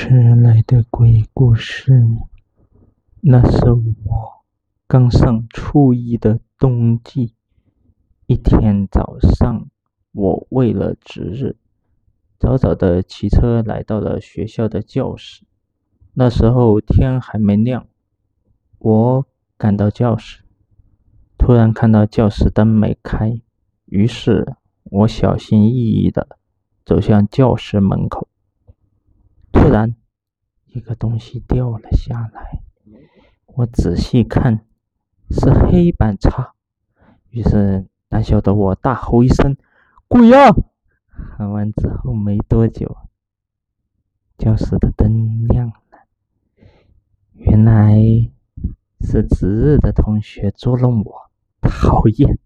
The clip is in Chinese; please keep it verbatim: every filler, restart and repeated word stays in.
迟来的鬼故事。那是我刚上初一的冬季，一天早上，我为了值日，早早的骑车来到了学校的教室。那时候天还没亮，我赶到教室，突然看到教室灯没开，于是我小心翼翼的走向教室门口。突然，一个东西掉了下来，我仔细看，是黑板擦。于是胆小的我大吼一声：“鬼啊！”喊完之后没多久，教室的灯亮了。原来是值日的同学捉弄我，讨厌。